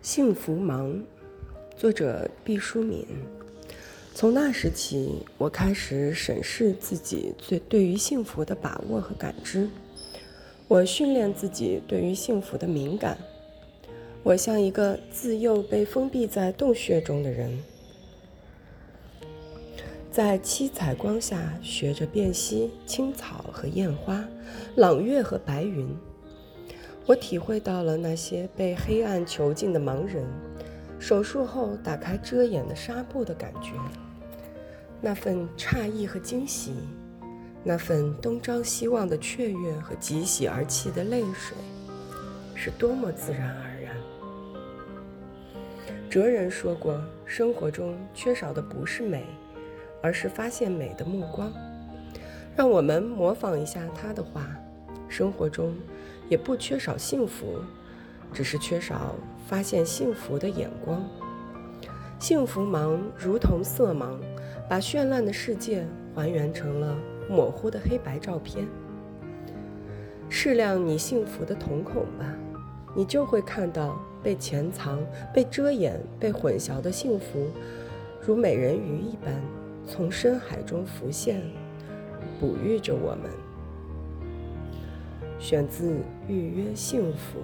幸福盲，作者毕淑敏。从那时起，我开始审视自己对于幸福的把握和感知。我训练自己对于幸福的敏感。我像一个自幼被封闭在洞穴中的人，在七彩光下学着辨析青草和艳花，朗月和白云。我体会到了那些被黑暗囚禁的盲人，手术后打开遮掩的纱布的感觉，那份诧异和惊喜，那份东张西望的雀跃和急喜而泣的泪水，是多么自然而然。哲人说过，生活中缺少的不是美，而是发现美的目光。让我们模仿一下他的话，生活中也不缺少幸福，只是缺少发现幸福的眼光。幸福盲如同色盲，把绚烂的世界还原成了模糊的黑白照片。适量你幸福的瞳孔吧，你就会看到被潜藏、被遮掩、被混淆的幸福，如美人鱼一般从深海中浮现，哺育着我们。选自《预约幸福》。